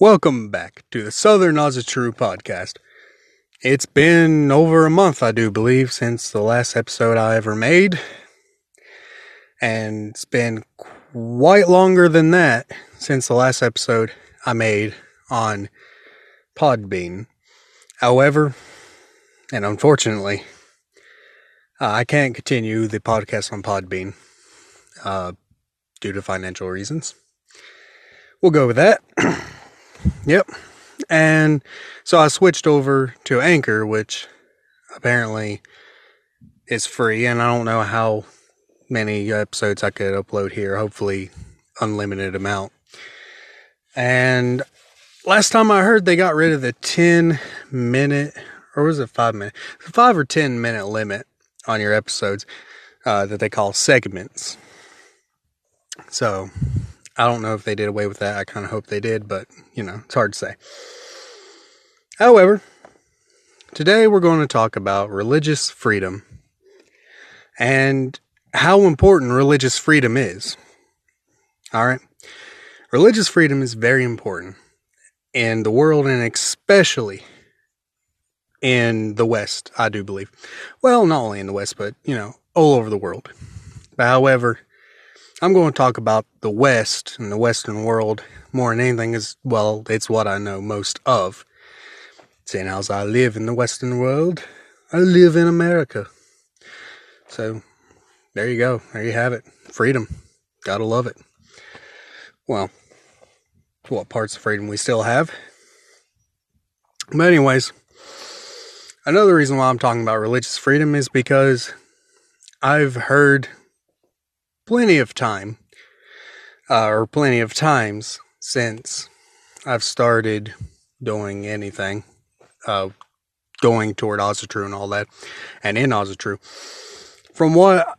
Welcome back to the Southern Asatru podcast. It's been over a month, I do believe, since the last episode I ever made. And it's been quite longer than that since the last episode I made on Podbean. However, and unfortunately, I can't continue the podcast on Podbean due to financial reasons. We'll go with that. Yep. And so I switched over to Anchor, which apparently is free, and I don't know how many episodes I could upload here, hopefully unlimited amount. And last time I heard, they got rid of the 10-minute, or was it 5-minute? 5 or 10-minute limit on your episodes that they call segments. So I don't know if they did away with that. I kind of hope they did, but, you know, it's hard to say. However, today we're going to talk about religious freedom and how important religious freedom is. All right? Religious freedom is very important in the world, and especially in the West, I do believe. Well, not only in the West, but, you know, all over the world. But however, I'm going to talk about the West and the Western world more than anything, as well, it's what I know most of. Seeing as I live in the Western world, I live in America. So, there you go. There you have it. Freedom. Gotta love it. Well, what parts of freedom we still have. But anyways, another reason why I'm talking about religious freedom is because I've heard plenty of times since I've started doing anything, going toward Asatru and all that, and in Asatru, from what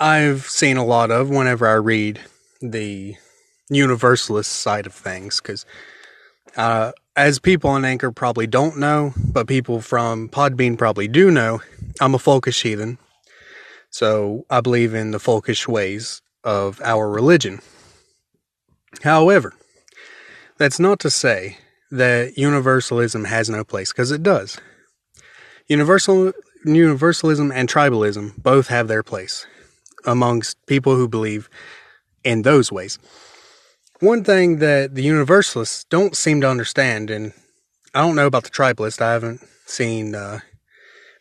I've seen a lot of whenever I read the Universalist side of things, because as people on Anchor probably don't know, but people from Podbean probably do know, I'm a folkish heathen. So, I believe in the folkish ways of our religion. However, that's not to say that universalism has no place, because it does. Universalism and tribalism both have their place amongst people who believe in those ways. One thing that the universalists don't seem to understand, and I don't know about the tribalists, I haven't seen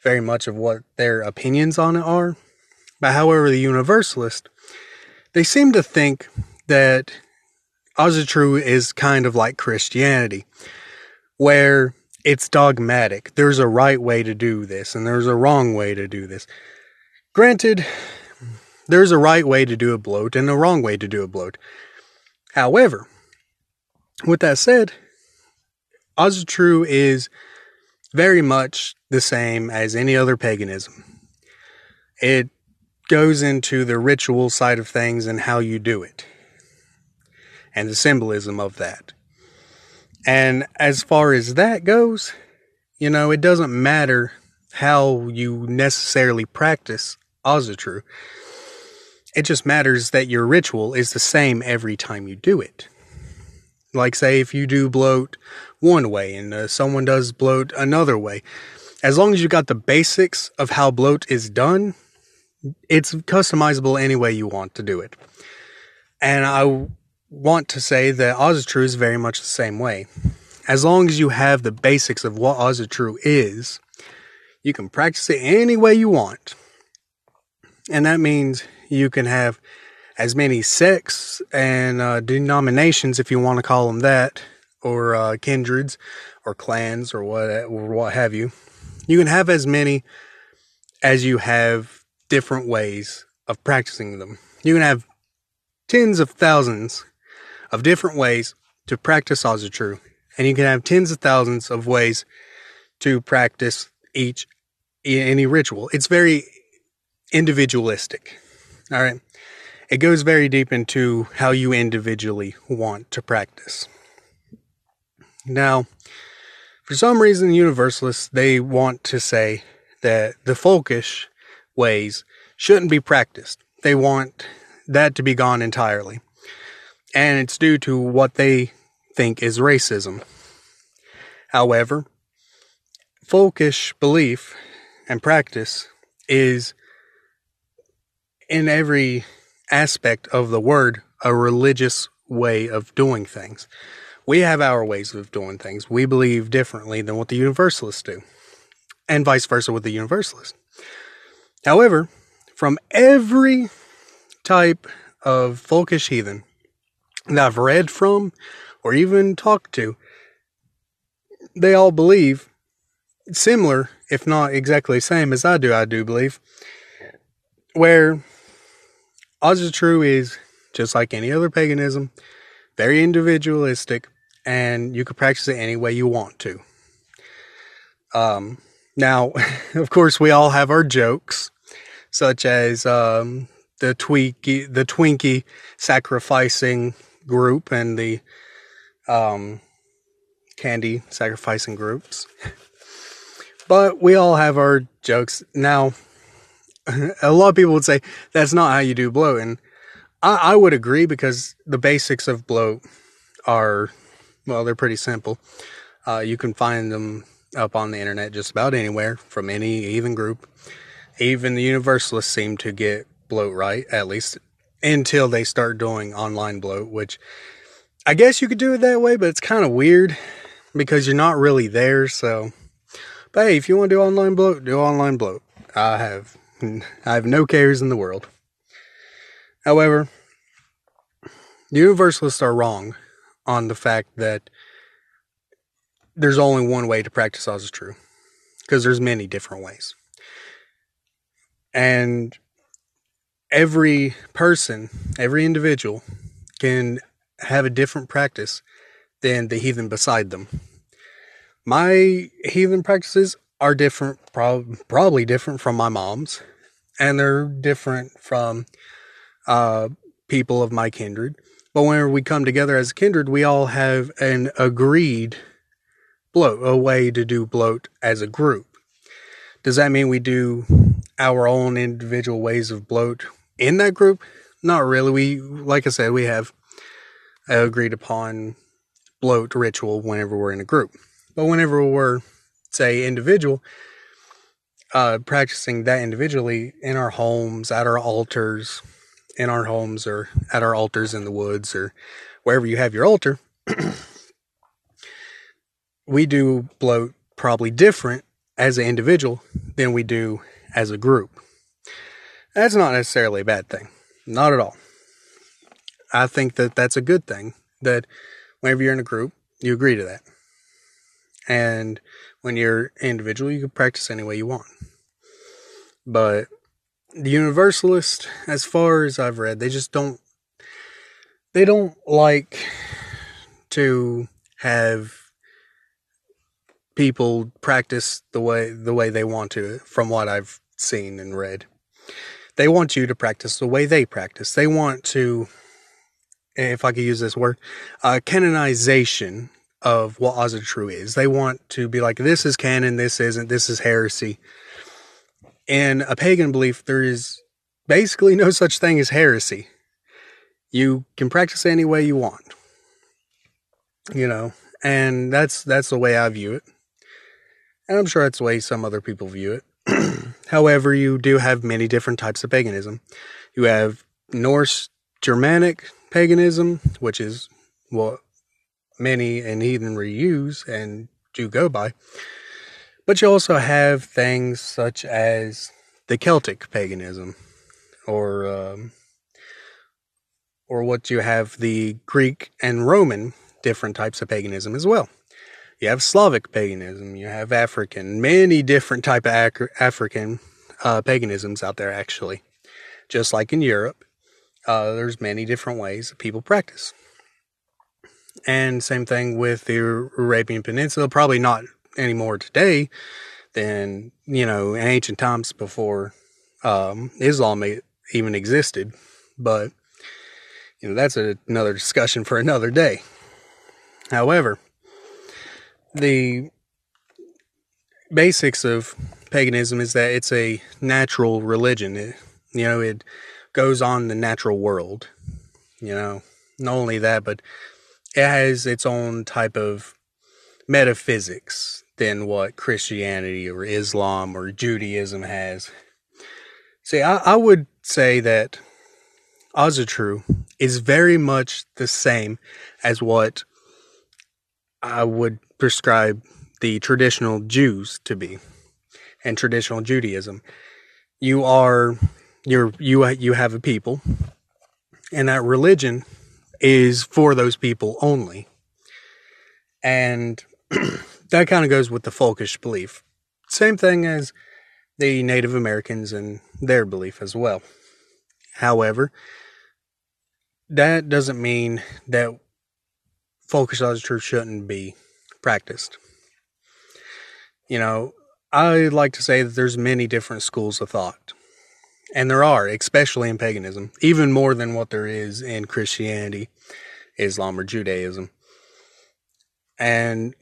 very much of what their opinions on it are. But however, the Universalist, they seem to think that Asatru is kind of like Christianity, where it's dogmatic. There's a right way to do this, and there's a wrong way to do this. Granted, there's a right way to do a bloat and a wrong way to do a bloat. However, with that said, Asatru is very much the same as any other paganism. It goes into the ritual side of things and how you do it, and the symbolism of that. And as far as that goes, you know, it doesn't matter how you necessarily practice Asatru. It just matters that your ritual is the same every time you do it. Like, say, if you do bloat one way and someone does bloat another way, as long as you got the basics of how bloat is done, it's customizable any way you want to do it. And I want to say that Asatru is very much the same way. As long as you have the basics of what Asatru is, you can practice it any way you want. And that means you can have as many sects and denominations, if you want to call them that, or kindreds, or clans, or what have you. You can have as many as you have different ways of practicing them. You can have tens of thousands of different ways to practice Asatru, and you can have tens of thousands of ways to practice any ritual. It's very individualistic. All right. It goes very deep into how you individually want to practice. Now, for some reason, Universalists, they want to say that the folkish ways shouldn't be practiced. They want that to be gone entirely. And it's due to what they think is racism. However, folkish belief and practice is, in every aspect of the word, a religious way of doing things. We have our ways of doing things. We believe differently than what the Universalists do, and vice versa with the Universalists. However, from every type of folkish heathen that I've read from or even talked to, they all believe similar, if not exactly same as I do. I do believe where Asatru is just like any other paganism, very individualistic, and you can practice it any way you want to. Now, of course, we all have our jokes, such as the Twinkie sacrificing group and the candy sacrificing groups. But we all have our jokes. Now, a lot of people would say, that's not how you do bloat. And I would agree, because the basics of bloat are, well, they're pretty simple. You can find them up on the internet just about anywhere from any heathen group. Even the Universalists seem to get bloat right, at least until they start doing online bloat, which I guess you could do it that way, but it's kind of weird because you're not really there. So, but hey, if you want to do online bloat, do online bloat. I have no cares in the world. However, the Universalists are wrong on the fact that there's only one way to practice Asatru, because there's many different ways. And every person, every individual can have a different practice than the heathen beside them. My heathen practices are different, probably different from my mom's, and they're different from people of my kindred. But whenever we come together as a kindred, we all have an agreed bloat, a way to do bloat as a group. Does that mean we do our own individual ways of bloat in that group? Not really. We, like I said, we have agreed upon bloat ritual whenever we're in a group. But whenever we're, say, individual, practicing that individually in our homes, or at our altars in the woods, or wherever you have your altar, we do bloat probably different as an individual than we do as a group. That's not necessarily a bad thing. Not at all. I think that that's a good thing, that whenever you're in a group, you agree to that. And when you're individual, you can practice any way you want. But the Universalists, as far as I've read, they don't like to have people practice the way they want to, from what I've seen and read. They want you to practice the way they practice. They want to, if I could use this word, canonization of what Asatru is. They want to be like, this is canon, this isn't, this is heresy. In a pagan belief, there is basically no such thing as heresy. You can practice any way you want, and that's the way I view it. And I'm sure that's the way some other people view it. However, you do have many different types of paganism. You have Norse Germanic paganism, which is what many in heathenry use and do go by. But you also have things such as the Celtic paganism, or what you have the Greek and Roman different types of paganism as well. You have Slavic paganism, you have African, many different type of African paganisms out there, actually. Just like in Europe, there's many different ways that people practice. And same thing with the Arabian Peninsula, probably not any more today than, in ancient times before Islam even existed. But, that's another discussion for another day. However, the basics of paganism is that it's a natural religion. It goes on the natural world. Not only that, but it has its own type of metaphysics than what Christianity or Islam or Judaism has. See, I would say that Asatru is very much the same as what I would prescribe the traditional Jews to be and traditional Judaism. You have a people, and that religion is for those people only. And that kind of goes with the folkish belief. Same thing as the Native Americans and their belief as well. However, that doesn't mean that folkish Asatru shouldn't be practiced. You know, I like to say that there's many different schools of thought. And there are, especially in paganism, even more than what there is in Christianity, Islam, or Judaism. And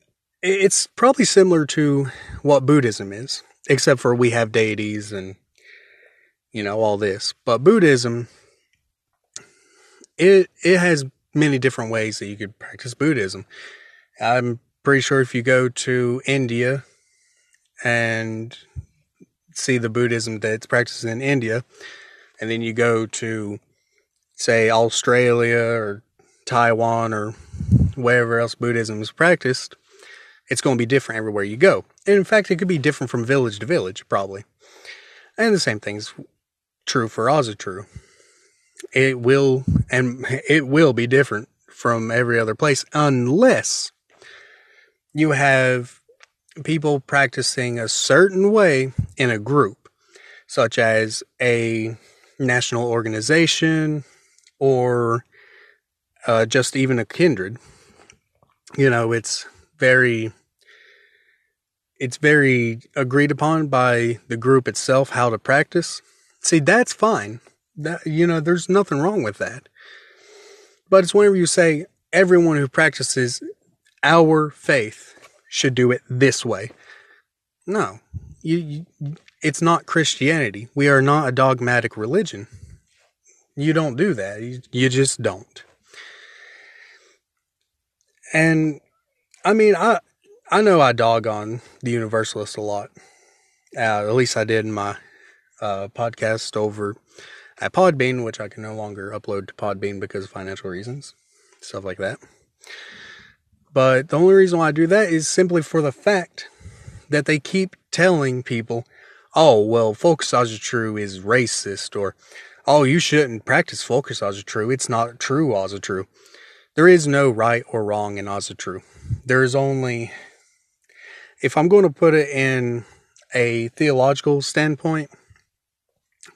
it's probably similar to what Buddhism is, except for we have deities and, you know, all this. But Buddhism, it has many different ways that you could practice Buddhism. I'm pretty sure if you go to India and see the Buddhism that's practiced in India, and then you go to, say, Australia or Taiwan or wherever else Buddhism is practiced, it's going to be different everywhere you go. And in fact, it could be different from village to village, probably. And the same thing's true for Asatru. It will be different from every other place, unless you have people practicing a certain way in a group, such as a national organization or just even a kindred. You know, it's very agreed upon by the group itself how to practice. See, that's fine. That, you know, there's nothing wrong with that. But it's whenever you say everyone who practices our faith should do it this way. No, it's not Christianity. We are not a dogmatic religion. You don't do that. You just don't. And I mean, I know I dog on the Universalist a lot. At least I did in my podcast over at Podbean, which I can no longer upload to Podbean because of financial reasons, stuff like that. But the only reason why I do that is simply for the fact that they keep telling people, oh, well, folkish Asatru is racist, or, oh, you shouldn't practice folkish Asatru, it's not true Asatru. There is no right or wrong in Asatru. There is only, if I'm going to put it in a theological standpoint,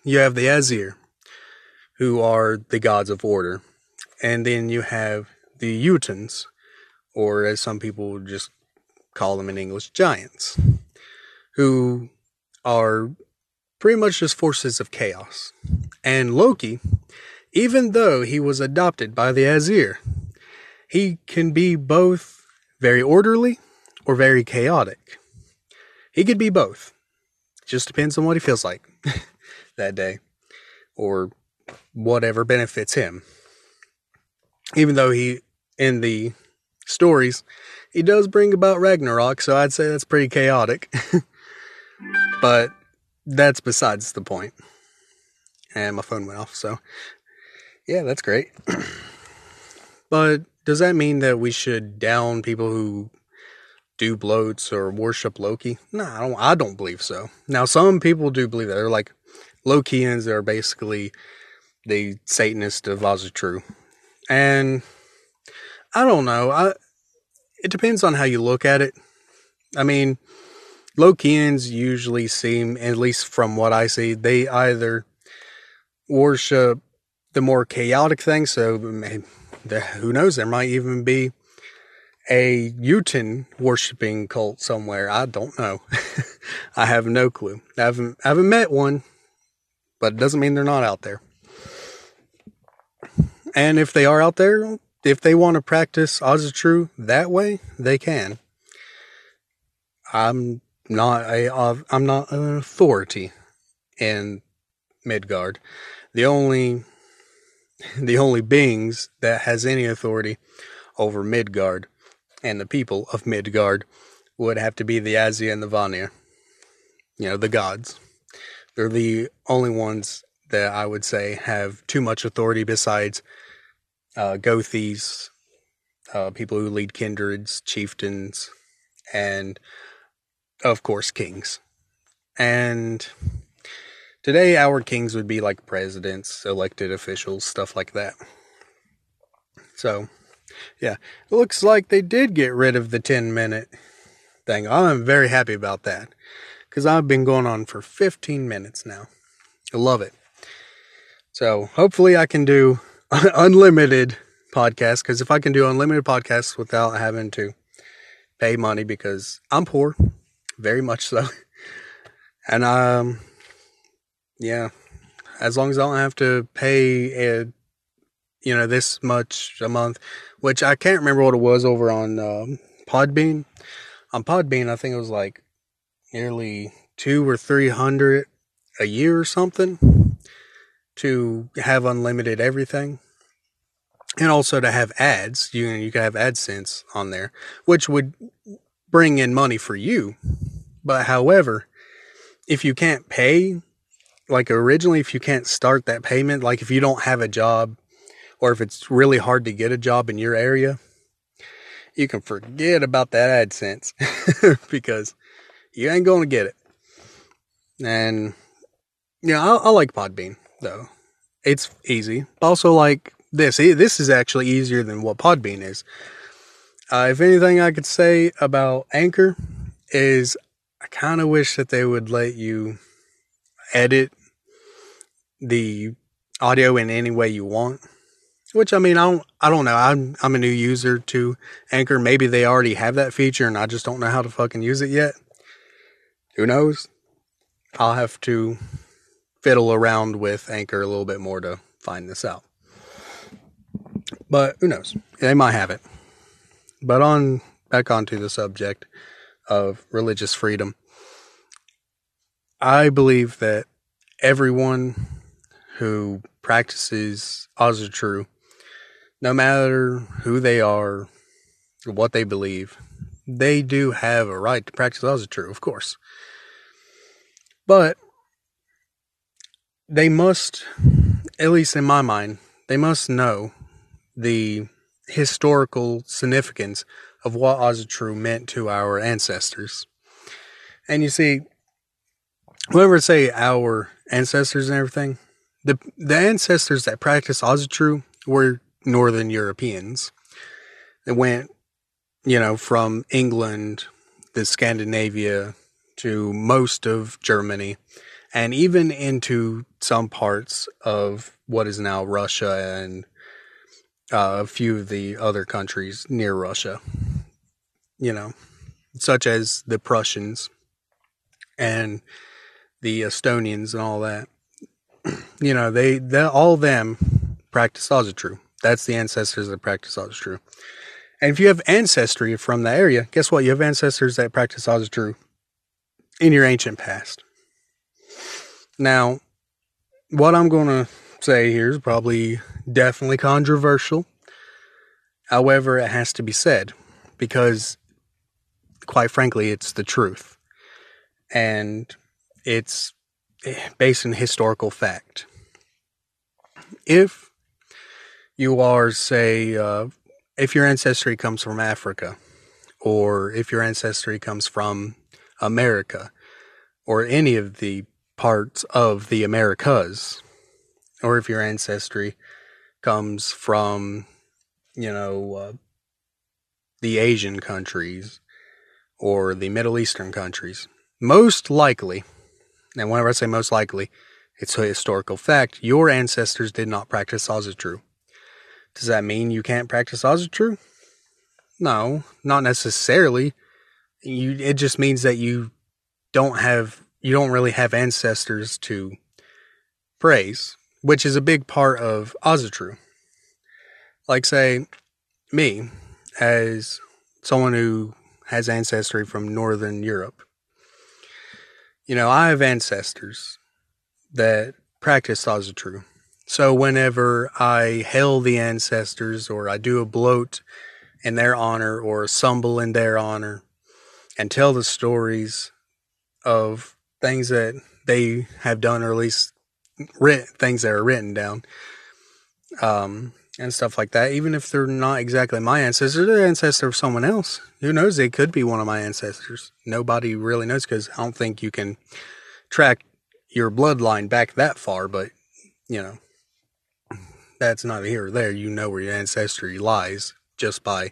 you have the Azir, who are the gods of order, and then you have the Utans, or as some people would just call them in English, giants, who are pretty much just forces of chaos. And Loki, even though he was adopted by the Azir, he can be both very orderly or very chaotic. He could be both. Just depends on what he feels like that day, or whatever benefits him. Even though he, in the stories, he does bring about Ragnarok, so I'd say that's pretty chaotic. But that's besides the point. And my phone went off, so yeah, that's great. But does that mean that we should down people who do bloats or worship Loki? No, I don't believe so. Now, some people do believe that. They're like, Lokians are basically the Satanists of Asatru. And I don't know. It depends on how you look at it. I mean, Lokians usually seem, at least from what I see, they either worship the more chaotic thing, so who knows, there might even be a Uten worshipping cult somewhere. I don't know. I have no clue. I haven't met one, but it doesn't mean they're not out there. And if they are out there, if they want to practice Asatru that way, they can. I'm not an authority in Midgard. The only beings that has any authority over Midgard, and the people of Midgard would have to be the Æsir and the Vanir. You know, the gods. They're the only ones that I would say have too much authority besides gothys, people who lead kindreds, chieftains, and, of course, kings. And today, our kings would be like presidents, elected officials, stuff like that. So, yeah. It looks like they did get rid of the 10-minute thing. I'm very happy about that, because I've been going on for 15 minutes now. I love it. So, hopefully I can do unlimited podcasts, because if I can do unlimited podcasts without having to pay money, because I'm poor, very much so. And, yeah, as long as I don't have to pay, you know, this much a month, which I can't remember what it was over on Podbean. On Podbean, I think it was like nearly 200 or 300 a year or something to have unlimited everything. And also to have ads. You can have AdSense on there, which would bring in money for you. But however, if you can't pay, like originally, if you can't start that payment, like if you don't have a job or if it's really hard to get a job in your area, you can forget about that AdSense because you ain't going to get it. And, you know, I like Podbean, though. It's easy. Also, like this is actually easier than what Podbean is. If anything I could say about Anchor is I kind of wish that they would let you edit the audio in any way you want. Which, I mean, I don't know. I'm a new user to Anchor. Maybe they already have that feature and I just don't know how to fucking use it yet. Who knows? I'll have to fiddle around with Anchor a little bit more to find this out. But who knows? They might have it. But back onto the subject of religious freedom. I believe that everyone who practices Asatru, no matter who they are, or what they believe, they do have a right to practice Asatru, of course. But they must, at least in my mind, they must know the historical significance of what Asatru meant to our ancestors. And you see, whenever I say our ancestors and everything, the ancestors that practiced Asatru were Northern Europeans. They went, you know, from England to Scandinavia to most of Germany and even into some parts of what is now Russia and a few of the other countries near Russia, you know, such as the Prussians and the Estonians and all that. You know, they all of them practice Asatru. That's the ancestors that practice Asatru. And if you have ancestry from the area, guess what? You have ancestors that practice Asatru in your ancient past. Now, what I'm going to say here is probably definitely controversial. However, it has to be said because, quite frankly, it's the truth. And it's based on historical fact. If you are, say, if your ancestry comes from Africa, or if your ancestry comes from America, or any of the parts of the Americas, or if your ancestry comes from, you know, the Asian countries, or the Middle Eastern countries, most likely, and whenever I say most likely, it's a historical fact, your ancestors did not practice Asatru. Does that mean you can't practice Asatru? No, not necessarily. It just means that you don't really have ancestors to praise, which is a big part of Asatru. Like, say, me, as someone who has ancestry from Northern Europe. You know, I have ancestors that practice Asatru. So whenever I hail the ancestors or I do a blot in their honor or sumble in their honor, and tell the stories of things that they have done, or at least things that are written down, and stuff like that. Even if they're not exactly my ancestor, they're the ancestor of someone else. Who knows? They could be one of my ancestors. Nobody really knows, because I don't think you can track your bloodline back that far, but, you know, that's not here or there. You know where your ancestry lies just by,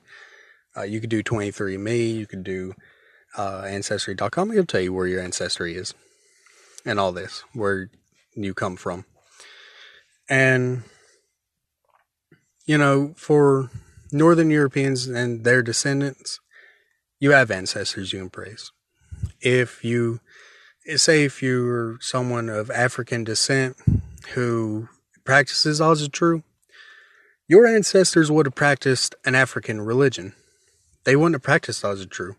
you could do 23andMe, you could do ancestry.com, it'll tell you where your ancestry is, and all this, where you come from. And, you know, for Northern Europeans and their descendants, you have ancestors you can praise. If you, say if you're someone of African descent who practices Asatru, your ancestors would have practiced an African religion. They wouldn't have practiced Asatru,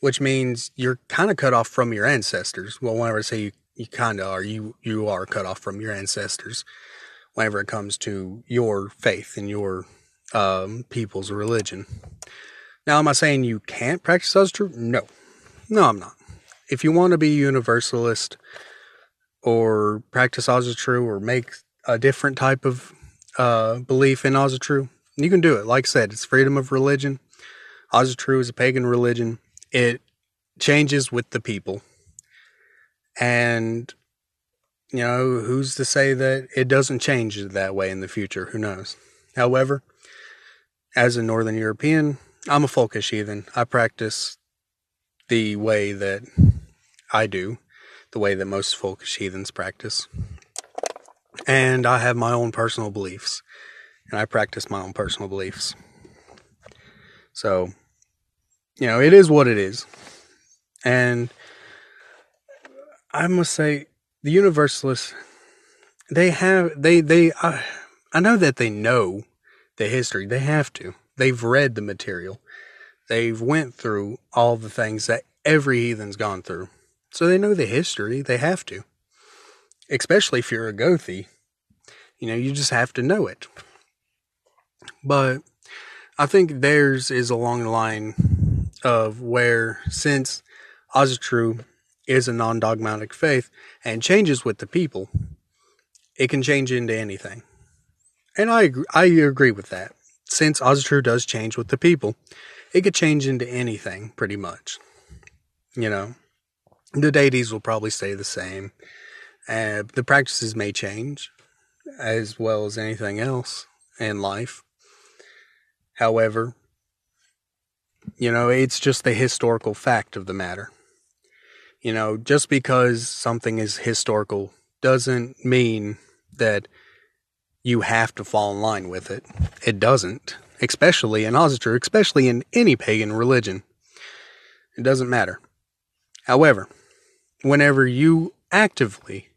which means you're kind of cut off from your ancestors. Well, whenever I say you kind of are, you are cut off from your ancestors whenever it comes to your faith and your people's religion. Now, am I saying you can't practice Asatru? No, I'm not. If you want to be universalist or practice Asatru or make a different type of belief in Asatru, you can do it. Like I said, it's freedom of religion. Asatru is a pagan religion. It changes with the people. And, you know, who's to say that it doesn't change that way in the future? Who knows? However, as a Northern European, I'm a folkish heathen. I practice the way that I do, the way that most folkish heathens practice. And I have my own personal beliefs, and I practice my own personal beliefs. So, you know, it is what it is. And I must say, the Universalists, I know that they know the history. They have to. They've read the material. They've went through all the things that every heathen's gone through. So they know the history. They have to. Especially if you're a Gothi. You know, you just have to know it. But I think theirs is along the line of where, since Asatru is a non-dogmatic faith and changes with the people, it can change into anything. And I agree with that. Since Asatru does change with the people, it could change into anything, pretty much. You know, the deities will probably stay the same. The practices may change, as well as anything else in life. However, you know, it's just the historical fact of the matter. You know, just because something is historical doesn't mean that you have to fall in line with it. It doesn't, especially in Asatru, especially in any pagan religion. It doesn't matter. However, whenever you actively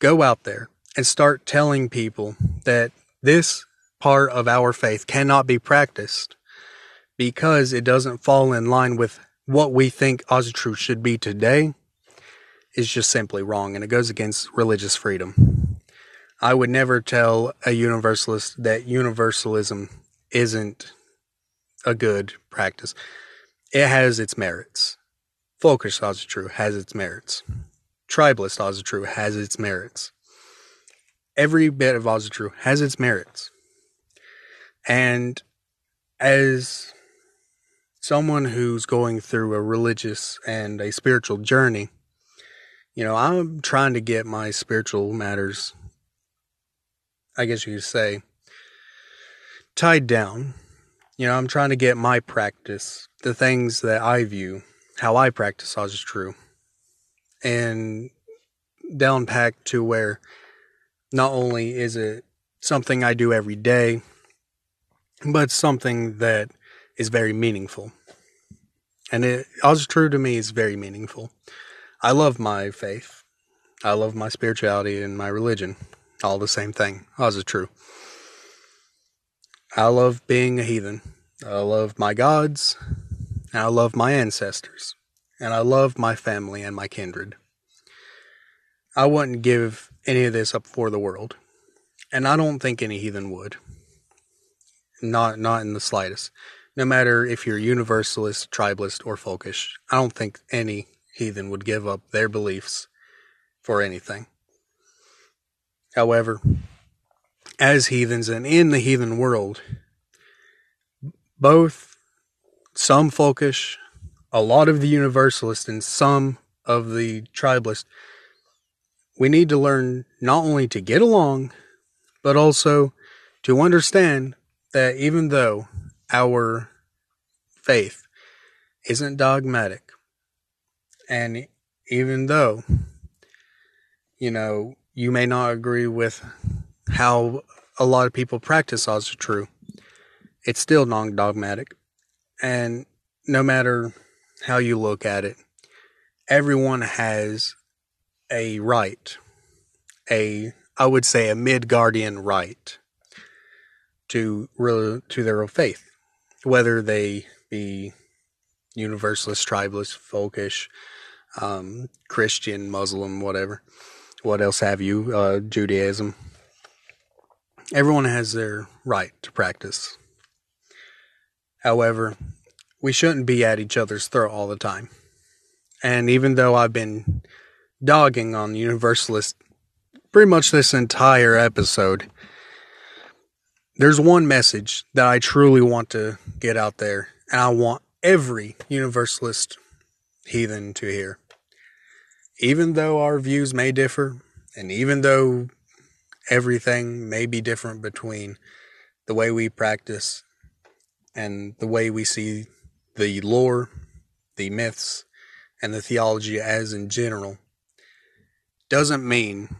go out there and start telling people that this part of our faith cannot be practiced because it doesn't fall in line with what we think Asatru should be today, is just simply wrong, and it goes against religious freedom. I would never tell a Universalist that universalism isn't a good practice. It has its merits. Folkish Asatru has its merits. Tribalist Asatru has its merits. Every bit of Asatru has its merits. And as someone who's going through a religious and a spiritual journey, you know, I'm trying to get my spiritual matters, I guess you could say, tied down. You know, I'm trying to get my practice, the things that I view, how I practice Asatru, and down packed to where not only is it something I do every day, but something that is very meaningful. And it, Asatru to me, is very meaningful. I love my faith. I love my spirituality and my religion. All the same thing. Asatru. I love being a heathen. I love my gods. And I love my ancestors. And I love my family and my kindred. I wouldn't give any of this up for the world. And I don't think any heathen would. Not in the slightest. no matter if you're universalist, tribalist, or folkish. I don't think any heathen would give up their beliefs for anything. However, as heathens and in the heathen world, both some folkish, a lot of the universalist, and some of the tribalist, we need to learn not only to get along, but also to understand that even though our faith isn't dogmatic, and even though, you know, you may not agree with how a lot of people practice Asatru, it's still non-dogmatic. And no matter how you look at it, everyone has a right, I would say a Midgardian right to their own faith, whether they be universalist, tribalist, folkish, Christian, Muslim, whatever, what else have you, Judaism. Everyone has their right to practice. However, we shouldn't be at each other's throat all the time. And even though I've been dogging on Universalist pretty much this entire episode, there's one message that I truly want to get out there, and I want every Universalist heathen to hear. Even though our views may differ, and even though everything may be different between the way we practice and the way we see the lore, the myths, and the theology as in general, doesn't mean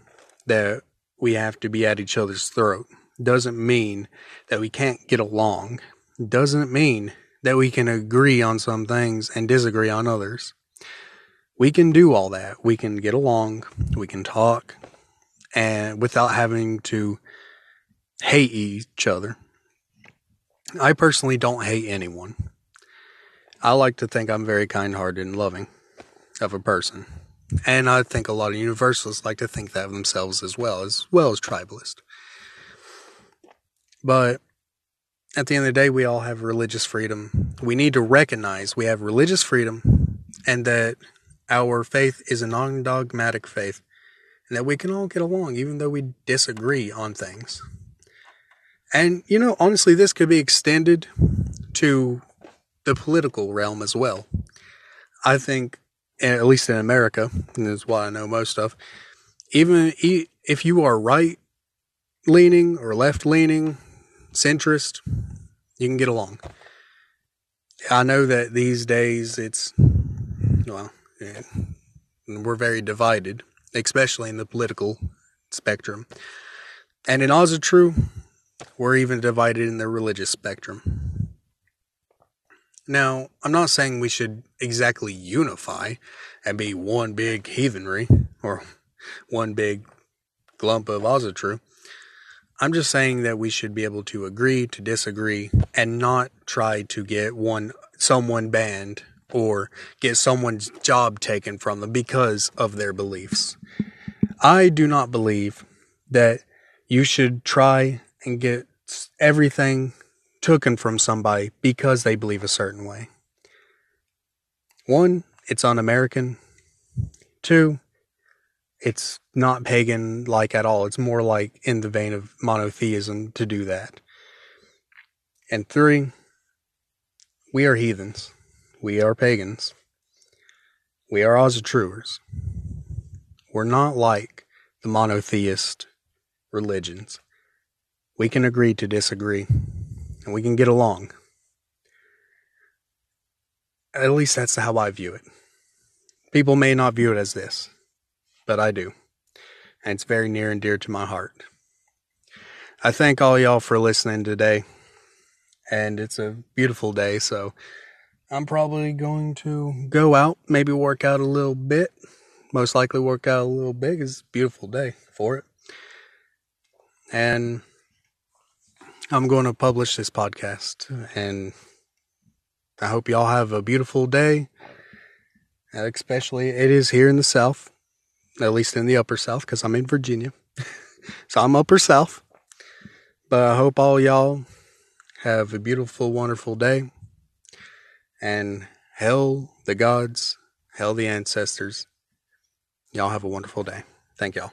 that we have to be at each other's throat. Doesn't mean that we can't get along. Doesn't mean that we can agree on some things and disagree on others. We can do all that. We can get along. We can talk, and without having to hate each other. I personally don't hate anyone. I like to think I'm very kind-hearted and loving of a person. And I think a lot of universalists like to think that of themselves as well as tribalists. But at the end of the day, we all have religious freedom. We need to recognize we have religious freedom, and that our faith is a non-dogmatic faith, and that we can all get along even though we disagree on things. And, you know, honestly, this could be extended to the political realm as well. I think, at least in America, and that's what I know most of, even if you are right-leaning or left-leaning, centrist, you can get along. I know that these days we're very divided, especially in the political spectrum. And in Asatru, we're even divided in the religious spectrum. Now, I'm not saying we should exactly unify and be one big heathenry or one big glump of Asatru. I'm just saying that we should be able to agree to disagree and not try to get someone banned or get someone's job taken from them because of their beliefs. I do not believe that you should try and get everything taken from somebody because they believe a certain way. 1, it's un-American. 2, it's not pagan-like at all. It's more like in the vein of monotheism to do that. And 3, we are heathens. We are pagans. We are Asatruers. We're not like the monotheist religions. We can agree to disagree, and we can get along. At least that's how I view it. People may not view it as this, but I do. And it's very near and dear to my heart. I thank all y'all for listening today. And it's a beautiful day, so I'm probably going to go out, maybe work out a little bit. Most likely work out a little bit. It's a beautiful day for it. And I'm going to publish this podcast, and I hope y'all have a beautiful day. Especially, it is here in the South, at least in the Upper South, because I'm in Virginia, so I'm Upper South. But I hope all y'all have a beautiful, wonderful day, And hail the gods, hail the ancestors. Y'all have a wonderful day. Thank y'all.